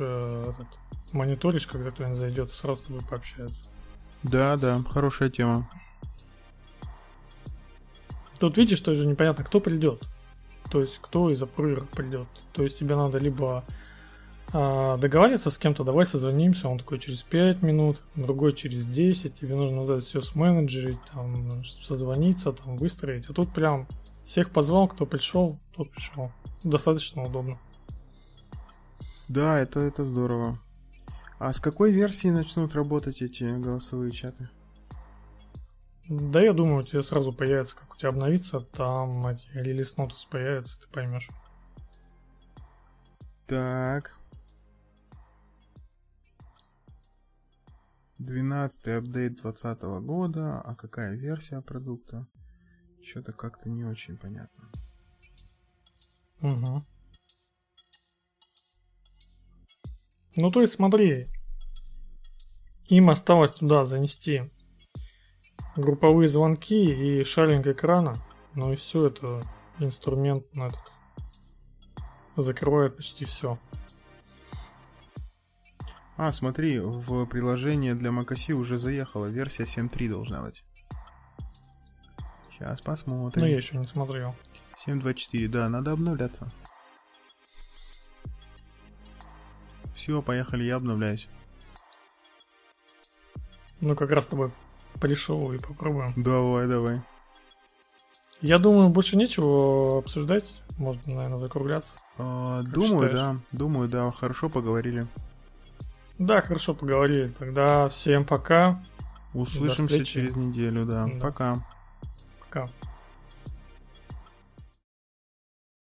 мониторишь, когда кто-нибудь зайдет, сразу с тобой пообщается. Да, хорошая тема. Тут видишь, что же непонятно, кто придет. То есть кто из аппрувера придет. То есть тебе надо либо договариваться с кем-то, давай созвонимся, он такой через 5 минут, другой через 10, тебе нужно вот это все сменеджерить, там, созвониться, там, выстроить. А тут прям всех позвал, кто пришел, тот пришел. Достаточно удобно. Да, это здорово. А с какой версии начнут работать эти голосовые чаты? Да, я думаю, у тебя сразу появится, как у тебя обновится, там эти релиз нотус появится, ты поймешь. Так. 12-й апдейт 2020 года. А какая версия продукта? Что-то как-то не очень понятно. Угу. Ну, то есть, смотри, им осталось туда занести групповые звонки и шаринг экрана. Ну и все, это инструмент на этот закрывает почти все. А, смотри, в приложение для macOS уже заехала. Версия 7.3 должна быть. Сейчас посмотрим. Ну, я еще не смотрел. 7.24, да, надо обновляться. Все, поехали, я обновляюсь. Ну, как раз с тобой в полишоу и попробуем. Давай, давай. Я думаю, больше нечего обсуждать. Можно, наверное, закругляться. Думаю, да. Хорошо поговорили. Да, хорошо поговорили. Тогда всем пока. Услышимся через неделю, да. Пока. Пока.